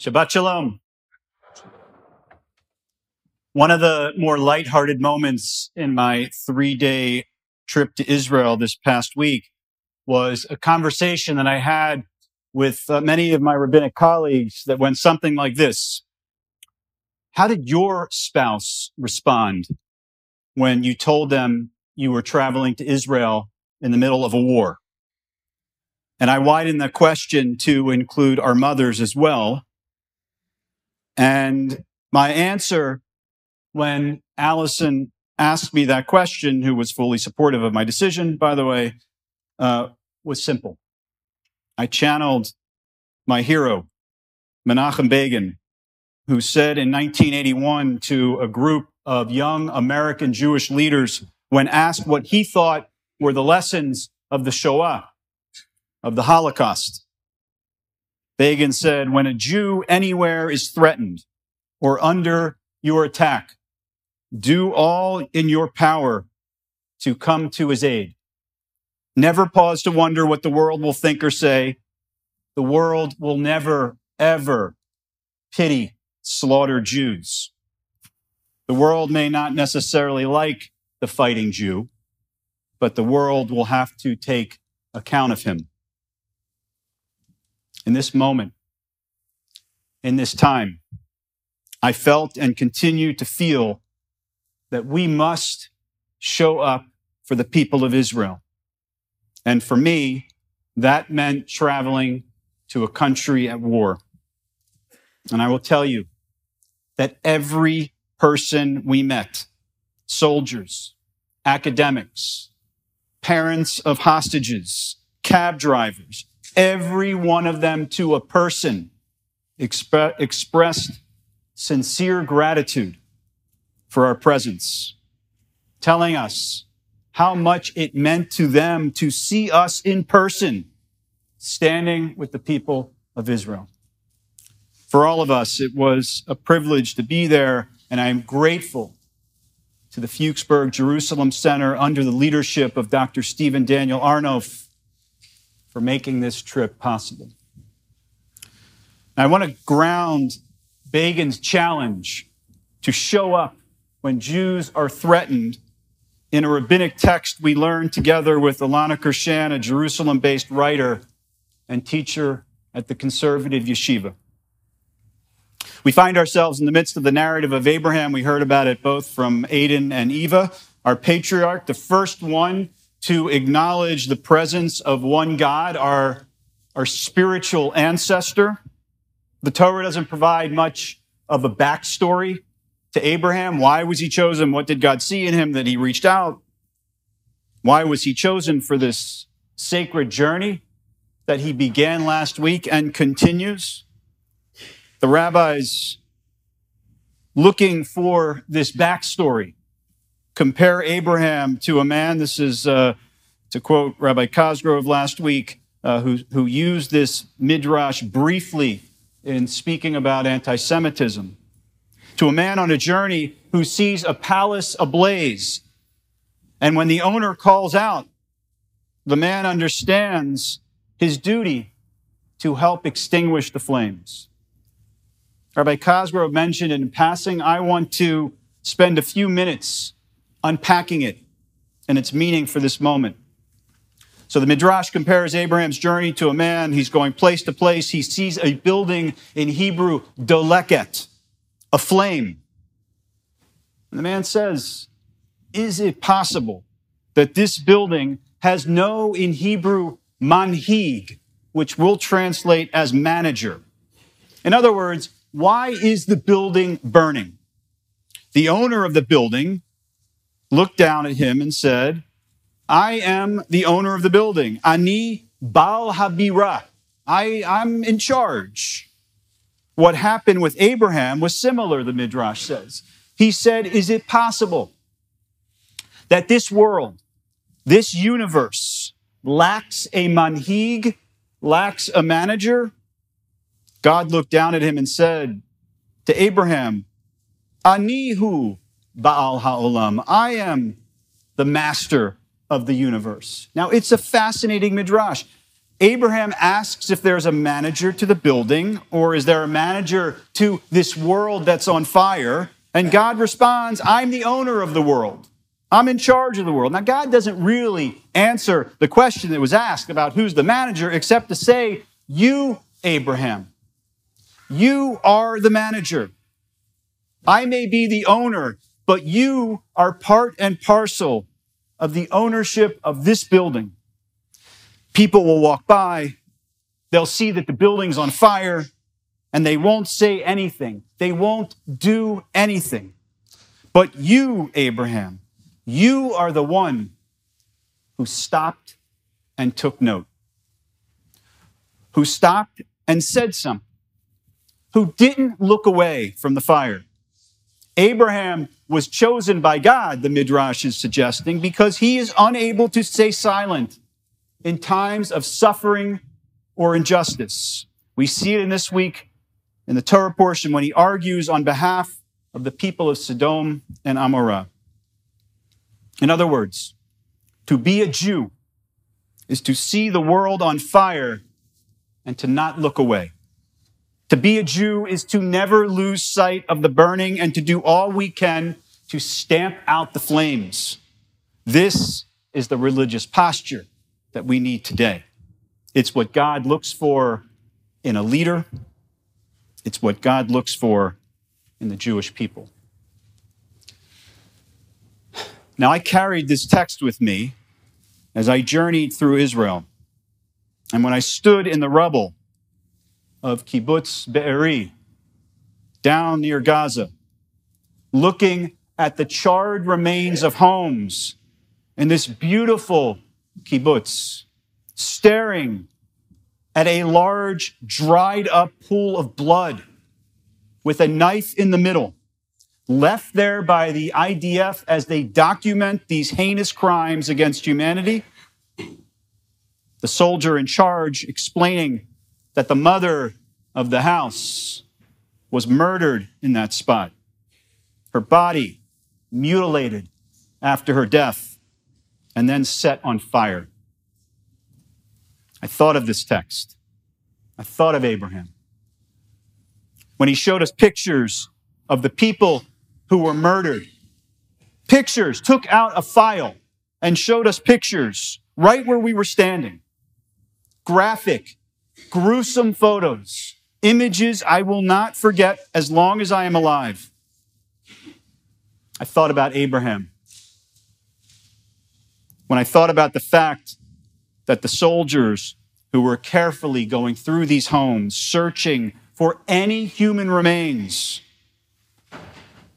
Shabbat Shalom. One of the more lighthearted moments in my three-day trip to Israel this past week was a conversation that I had with many of my rabbinic colleagues that went something like this. How did your spouse respond when you told them you were traveling to Israel in the middle of a war? And I widened the question to include our mothers as well. And my answer when Allison asked me that question, who was fully supportive of my decision, by the way, was simple. I channeled my hero, Menachem Begin, who said in 1981 to a group of young American Jewish leaders when asked what he thought were the lessons of the Shoah, of the Holocaust. Begin said, when a Jew anywhere is threatened or under your attack, do all in your power to come to his aid. Never pause to wonder what the world will think or say. The world will never, ever pity slaughtered Jews. The world may not necessarily like the fighting Jew, but the world will have to take account of him. In this moment, in this time, I felt and continue to feel that we must show up for the people of Israel. And for me, that meant traveling to a country at war. And I will tell you that every person we met, soldiers, academics, parents of hostages, cab drivers, every one of them to a person expressed sincere gratitude for our presence, telling us how much it meant to them to see us in person, standing with the people of Israel. For all of us, it was a privilege to be there, and I am grateful to the Fuchsburg Jerusalem Center under the leadership of Dr. Stephen Daniel Arnoff for making this trip possible. Now, I want to ground Begin's challenge to show up when Jews are threatened in a rabbinic text we learned together with Alana Kershan, a Jerusalem-based writer and teacher at the Conservative Yeshiva. We find ourselves in the midst of the narrative of Abraham. We heard about it both from Aden and Eva, our patriarch, the first one to acknowledge the presence of one God, our spiritual ancestor. The Torah doesn't provide much of a backstory to Abraham. Why was he chosen? What did God see in him that he reached out? Why was he chosen for this sacred journey that he began last week and continues? The rabbis, looking for this backstory, compare Abraham to a man. This is, to quote Rabbi Cosgrove last week, who used this midrash briefly in speaking about anti-Semitism. To a man on a journey who sees a palace ablaze. And when the owner calls out, the man understands his duty to help extinguish the flames. Rabbi Cosgrove mentioned in passing, I want to spend a few minutes unpacking it and its meaning for this moment. So the Midrash compares Abraham's journey to a man. He's going place to place. He sees a building, in Hebrew, doleket, a flame. And the man says, is it possible that this building has no, in Hebrew, manhig, which we'll translate as manager? In other words, why is the building burning? The owner of the building looked down at him and said, I am the owner of the building. Ani Baal Habira. I'm in charge. What happened with Abraham was similar, the Midrash says. He said, is it possible that this world, this universe, lacks a manhig, lacks a manager? God looked down at him and said to Abraham, Anihu Baal Ha'olam. I am the master of the universe. Now, it's a fascinating Midrash. Abraham asks if there's a manager to the building, or is there a manager to this world that's on fire? And God responds, I'm the owner of the world. I'm in charge of the world. Now, God doesn't really answer the question that was asked about who's the manager, except to say, you, Abraham, you are the manager. I may be the owner, but you are part and parcel of the ownership of this building. People will walk by, they'll see that the building's on fire, and they won't say anything. They won't do anything. But you, Abraham, you are the one who stopped and took note, who stopped and said something, who didn't look away from the fire. Abraham was chosen by God, the Midrash is suggesting, because he is unable to stay silent in times of suffering or injustice. We see it in this week in the Torah portion when he argues on behalf of the people of Sodom and Amorah. In other words, to be a Jew is to see the world on fire and to not look away. To be a Jew is to never lose sight of the burning and to do all we can to stamp out the flames. This is the religious posture that we need today. It's what God looks for in a leader. It's what God looks for in the Jewish people. Now, I carried this text with me as I journeyed through Israel. And when I stood in the rubble of Kibbutz Be'eri, down near Gaza, looking at the charred remains of homes in this beautiful kibbutz, staring at a large dried-up pool of blood with a knife in the middle, left there by the IDF as they document these heinous crimes against humanity. The soldier in charge explaining that the mother of the house was murdered in that spot, her body mutilated after her death, and then set on fire. I thought of this text. I thought of Abraham. When he showed us pictures of the people who were murdered, pictures, took out a file and showed us pictures right where we were standing. Graphic, gruesome photos, images I will not forget as long as I am alive. I thought about Abraham. When I thought about the fact that the soldiers who were carefully going through these homes, searching for any human remains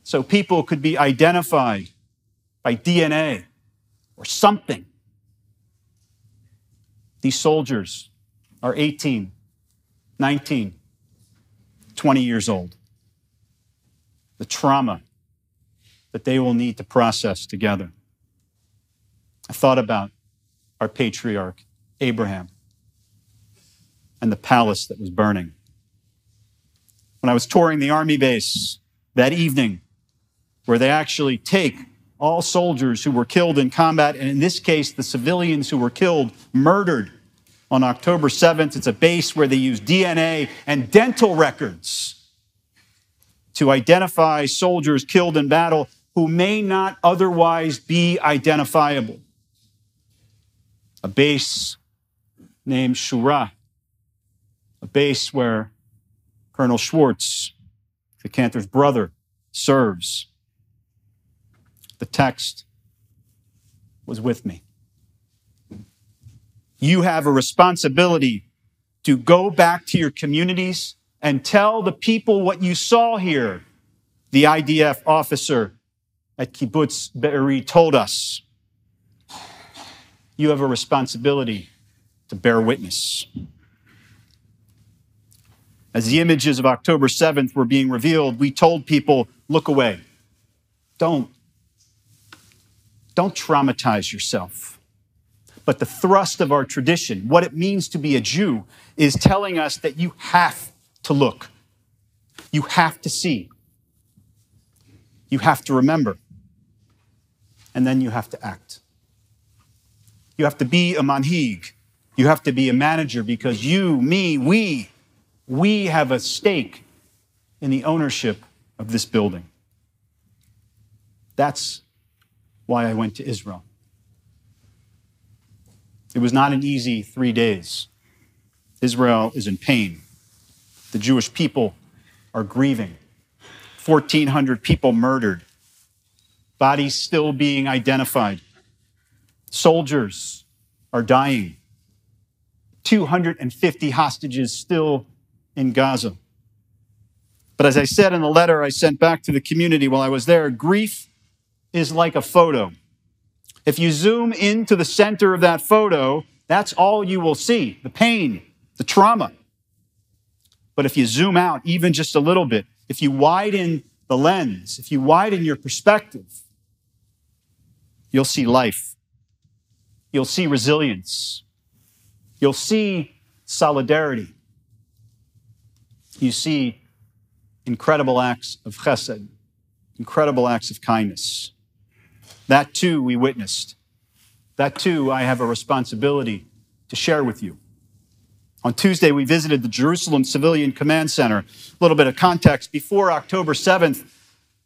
so people could be identified by DNA or something. These soldiers are 18, 19, 20 years old. The trauma that they will need to process together. I thought about our patriarch, Abraham, and the palace that was burning. When I was touring the army base that evening, where they actually take all soldiers who were killed in combat, and in this case, the civilians who were killed, murdered on October 7th. It's a base where they use DNA and dental records to identify soldiers killed in battle who may not otherwise be identifiable. A base named Shura, a base where Colonel Schwartz, the Cantor's brother, serves. The text was with me. You have a responsibility to go back to your communities and tell the people what you saw here, the IDF officer at Kibbutz Be'eri told us. you have a responsibility to bear witness. As the images of October 7th were being revealed, we told people, look away. Don't traumatize yourself. But the thrust of our tradition, what it means to be a Jew, is telling us that you have to look. You have to see. You have to remember. And then you have to act. You have to be a manhig. You have to be a manager, because you, me, we have a stake in the ownership of this building. That's why I went to Israel. It was not an easy 3 days. Israel is in pain. The Jewish people are grieving. 1,400 people murdered. Bodies still being identified. Soldiers are dying. 250 hostages still in Gaza. But as I said in the letter I sent back to the community while I was there, grief is like a photo. If you zoom into the center of that photo, that's all you will see, the pain, the trauma. But if you zoom out even just a little bit, if you widen the lens, if you widen your perspective, you'll see life. You'll see resilience. You'll see solidarity. You see incredible acts of chesed, incredible acts of kindness. That too we witnessed. That too I have a responsibility to share with you. On Tuesday, we visited the Jerusalem Civilian Command Center. A little bit of context. Before October 7th,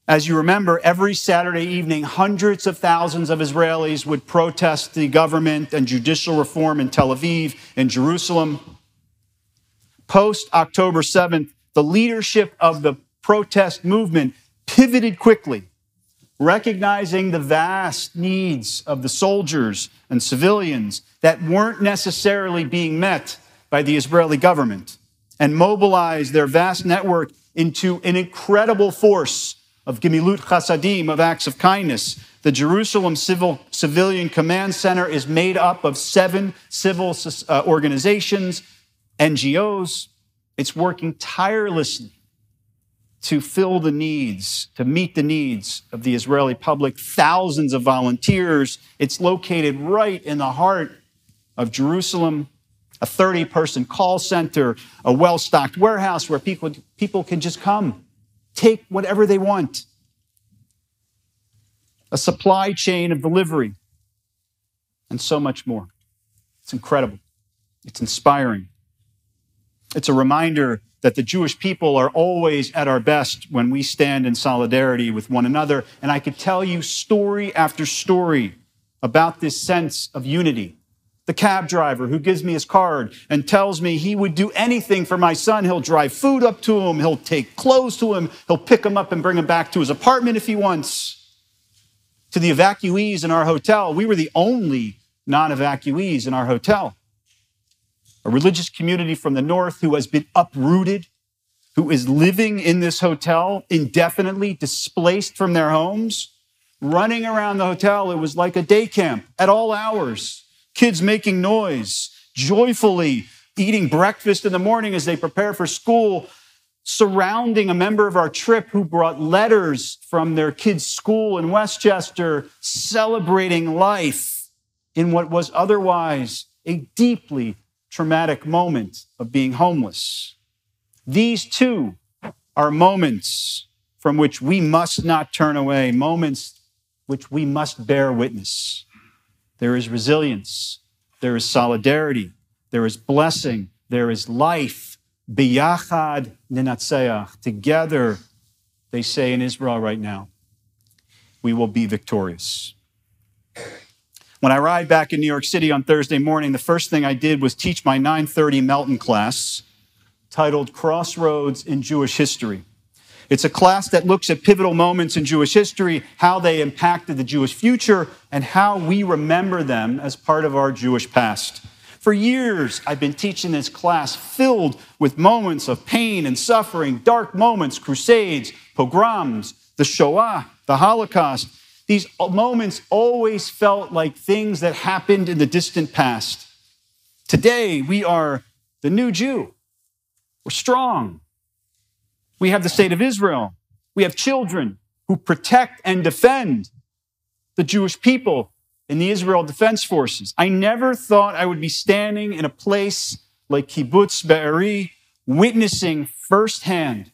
as you remember, every Saturday evening, hundreds of thousands of Israelis would protest the government and judicial reform in Tel Aviv and Jerusalem. Post-October 7th, the leadership of the protest movement pivoted quickly, recognizing the vast needs of the soldiers and civilians that weren't necessarily being met by the Israeli government, and mobilized their vast network into an incredible force of gemilut chasadim, of acts of kindness. The Jerusalem Civilian Command Center is made up of 7 civil organizations, NGOs. It's working tirelessly to fill the needs, to meet the needs of the Israeli public, thousands of volunteers. It's located right in the heart of Jerusalem, a 30-person call center, a well-stocked warehouse where people can just come, take whatever they want, a supply chain of delivery, and so much more. It's incredible. It's inspiring. It's a reminder that the Jewish people are always at our best when we stand in solidarity with one another. And I could tell you story after story about this sense of unity. The cab driver who gives me his card and tells me he would do anything for my son. He'll drive food up to him. He'll take clothes to him. He'll pick him up and bring him back to his apartment if he wants. To the evacuees in our hotel, we were the only non-evacuees in our hotel. A religious community from the north who has been uprooted, who is living in this hotel indefinitely, displaced from their homes, running around the hotel. It was like a day camp at all hours. Kids making noise, joyfully eating breakfast in the morning as they prepare for school, surrounding a member of our trip who brought letters from their kids' school in Westchester, celebrating life in what was otherwise a deeply traumatic moment of being homeless. These too are moments from which we must not turn away, moments which we must bear witness. There is resilience, there is solidarity, there is blessing, there is life. Biyachad ninatzeach. Together, they say in Israel right now, we will be victorious. When I arrived back in New York City on Thursday morning, the first thing I did was teach my 9:30 Melton class titled Crossroads in Jewish History. It's a class that looks at pivotal moments in Jewish history, how they impacted the Jewish future, and how we remember them as part of our Jewish past. For years, I've been teaching this class filled with moments of pain and suffering, dark moments, crusades, pogroms, the Shoah, the Holocaust. These moments always felt like things that happened in the distant past. Today, we are the new Jew. We're strong. We have the state of Israel. We have children who protect and defend the Jewish people in the Israel Defense Forces. I never thought I would be standing in a place like Kibbutz Be'eri, witnessing firsthand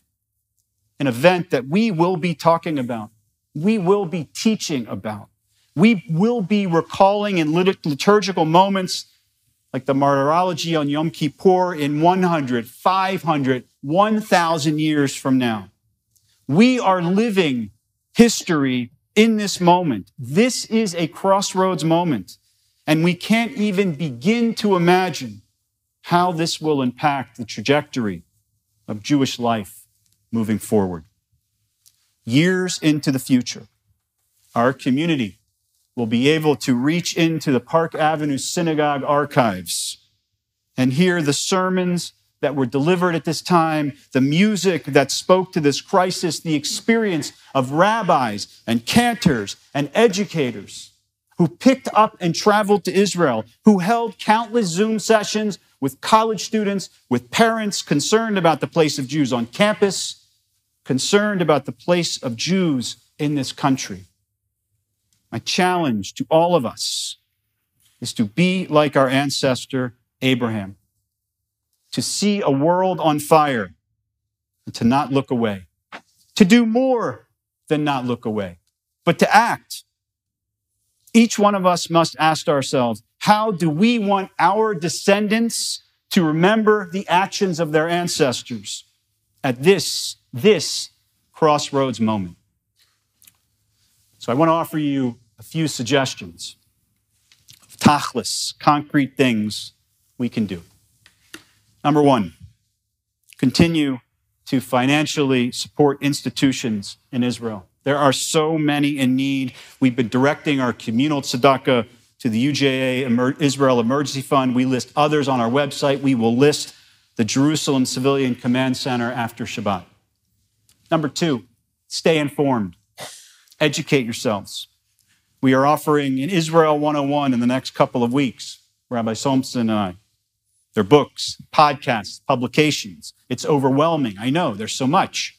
an event that we will be talking about, we will be teaching about, we will be recalling in liturgical moments like the martyrology on Yom Kippur in 100, 500, 1,000 years from now. We are living history in this moment. This is a crossroads moment, and we can't even begin to imagine how this will impact the trajectory of Jewish life moving forward. Years into the future, our community will be able to reach into the Park Avenue Synagogue archives and hear the sermons that were delivered at this time, the music that spoke to this crisis, the experience of rabbis and cantors and educators who picked up and traveled to Israel, who held countless Zoom sessions with college students, with parents concerned about the place of Jews on campus, concerned about the place of Jews in this country. My challenge to all of us is to be like our ancestor, Abraham, to see a world on fire and to not look away, to do more than not look away, but to act. Each one of us must ask ourselves, how do we want our descendants to remember the actions of their ancestors at this crossroads moment? So I want to offer you a few suggestions of tachlis, concrete things we can do. Number one, continue to financially support institutions in Israel. There are so many in need. We've been directing our communal tzedakah to the UJA Israel Emergency Fund. We list others on our website. We will list the Jerusalem Civilian Command Center after Shabbat. Number two, stay informed. Educate yourselves. We are offering an Israel 101 in the next couple of weeks, Rabbi Solmson and I. There are books, podcasts, publications. It's overwhelming. I know there's so much,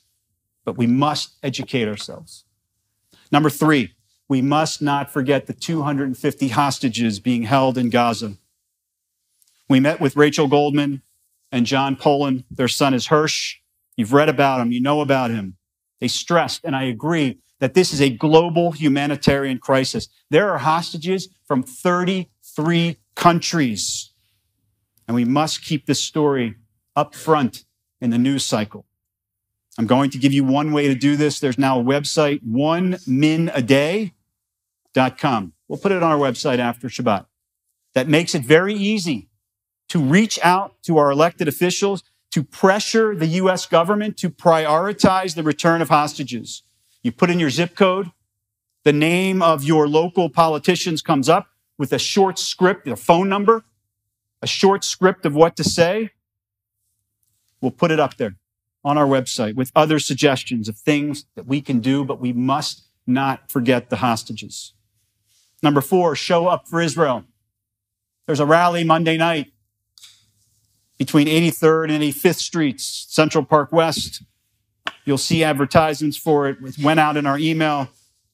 but we must educate ourselves. Number three, we must not forget the 250 hostages being held in Gaza. We met with Rachel Goldman and John Pollan. Their son is Hirsch. You've read about him. You know about him. They stressed, and I agree, that this is a global humanitarian crisis. There are hostages from 33 countries, and we must keep this story up front in the news cycle. I'm going to give you one way to do this. There's now a website, oneminaday.com. We'll put it on our website after Shabbat. That makes it very easy to reach out to our elected officials, to pressure the U.S. government to prioritize the return of hostages. You put in your zip code, the name of your local politicians comes up with a short script, a phone number, a short script of what to say. We'll put it up there on our website with other suggestions of things that we can do, but we must not forget the hostages. Number four, show up for Israel. There's a rally Monday night between 83rd and 85th Streets, Central Park West. You'll see advertisements for it. It went out in our email.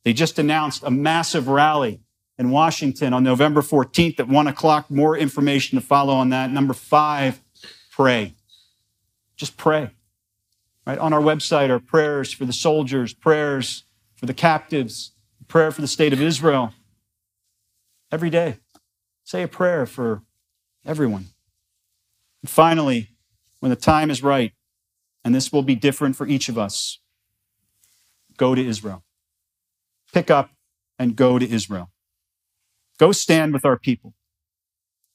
They just announced a massive rally in Washington on November 14th at 1 o'clock. More information to follow on that. Number five, pray. Just pray. Right? On our website are prayers for the soldiers, prayers for the captives, prayer for the state of Israel. Every day, say a prayer for everyone. And finally, when the time is right, and this will be different for each of us, go to Israel. Pick up and go to Israel. Go stand with our people.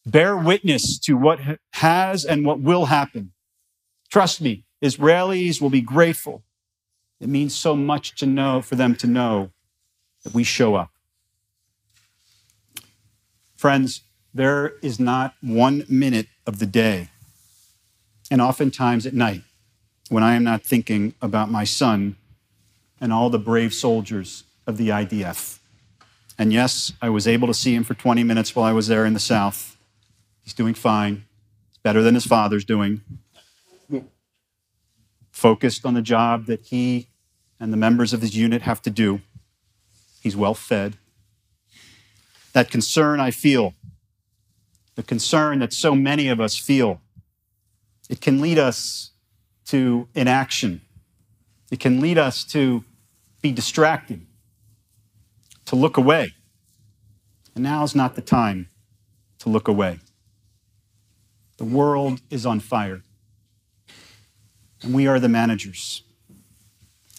Bear witness to what has and what will happen. Trust me, Israelis will be grateful. It means so much to know, for them to know that we show up. Friends, there is not 1 minute of the day, and oftentimes at night, when I am not thinking about my son and all the brave soldiers of the IDF. And yes, I was able to see him for 20 minutes while I was there in the South. He's doing fine, better than his father's doing. Focused on the job that he and the members of his unit have to do. He's well fed. That concern I feel, the concern that so many of us feel, it can lead us to inaction. It can lead us to be distracted, to look away. And now's not the time to look away. The world is on fire, and we are the managers.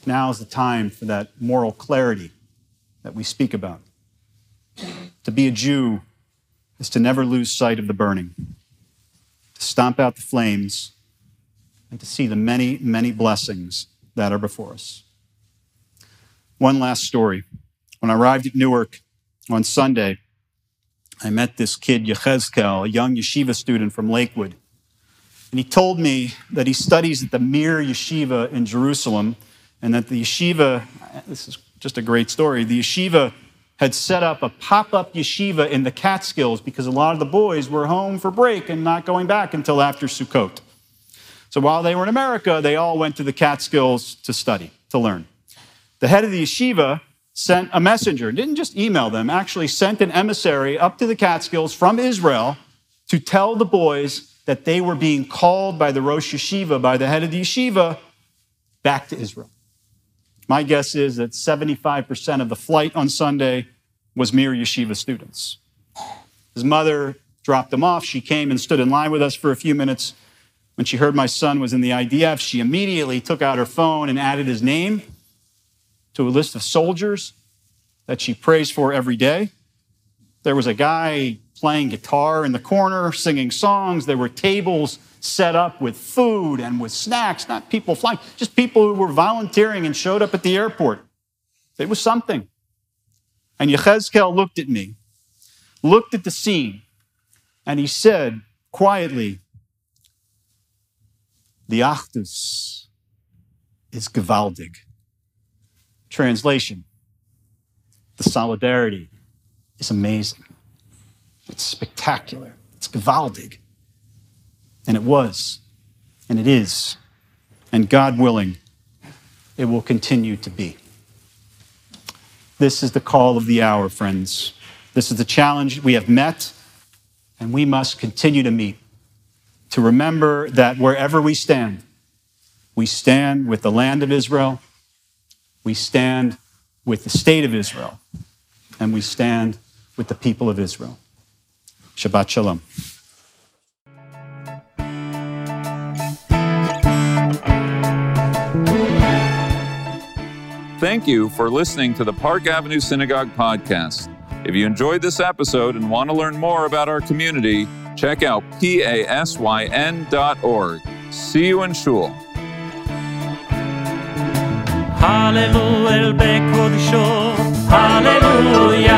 Now's the time for that moral clarity that we speak about. To be a Jew is to never lose sight of the burning, to stomp out the flames, and to see the many, many blessings that are before us. One last story. When I arrived at Newark on Sunday, I met this kid, Yechezkel, a young yeshiva student from Lakewood. And he told me that he studies at the Mir Yeshiva in Jerusalem, and that the yeshiva, this is just a great story, the yeshiva had set up a pop-up yeshiva in the Catskills because a lot of the boys were home for break and not going back until after Sukkot. So while they were in America, they all went to the Catskills to study, to learn. The head of the yeshiva sent a messenger, didn't just email them, actually sent an emissary up to the Catskills from Israel to tell the boys that they were being called by the Rosh Yeshiva, by the head of the yeshiva, back to Israel. My guess is that 75% of the flight on Sunday was Mir Yeshiva students. His mother dropped them off. She came and stood in line with us for a few minutes. When she heard my son was in the IDF, she immediately took out her phone and added his name to a list of soldiers that she prays for every day. There was a guy playing guitar in the corner, singing songs. There were tables set up with food and with snacks, not people flying, just people who were volunteering and showed up at the airport. It was something. And Yechezkel looked at me, looked at the scene, and he said quietly, "The Achdus is gewaltig." Translation, the solidarity is amazing. It's spectacular. It's gewaltig. And it was, and it is, and God willing, it will continue to be. This is the call of the hour, friends. This is the challenge we have met, and we must continue to meet, to remember that wherever we stand with the land of Israel, we stand with the state of Israel, and we stand with the people of Israel. Shabbat Shalom. Thank you for listening to the Park Avenue Synagogue podcast. If you enjoyed this episode and want to learn more about our community, check out PASYN.org. See you in shul. Hallelujah, el Bech Kodisho, Hallelujah.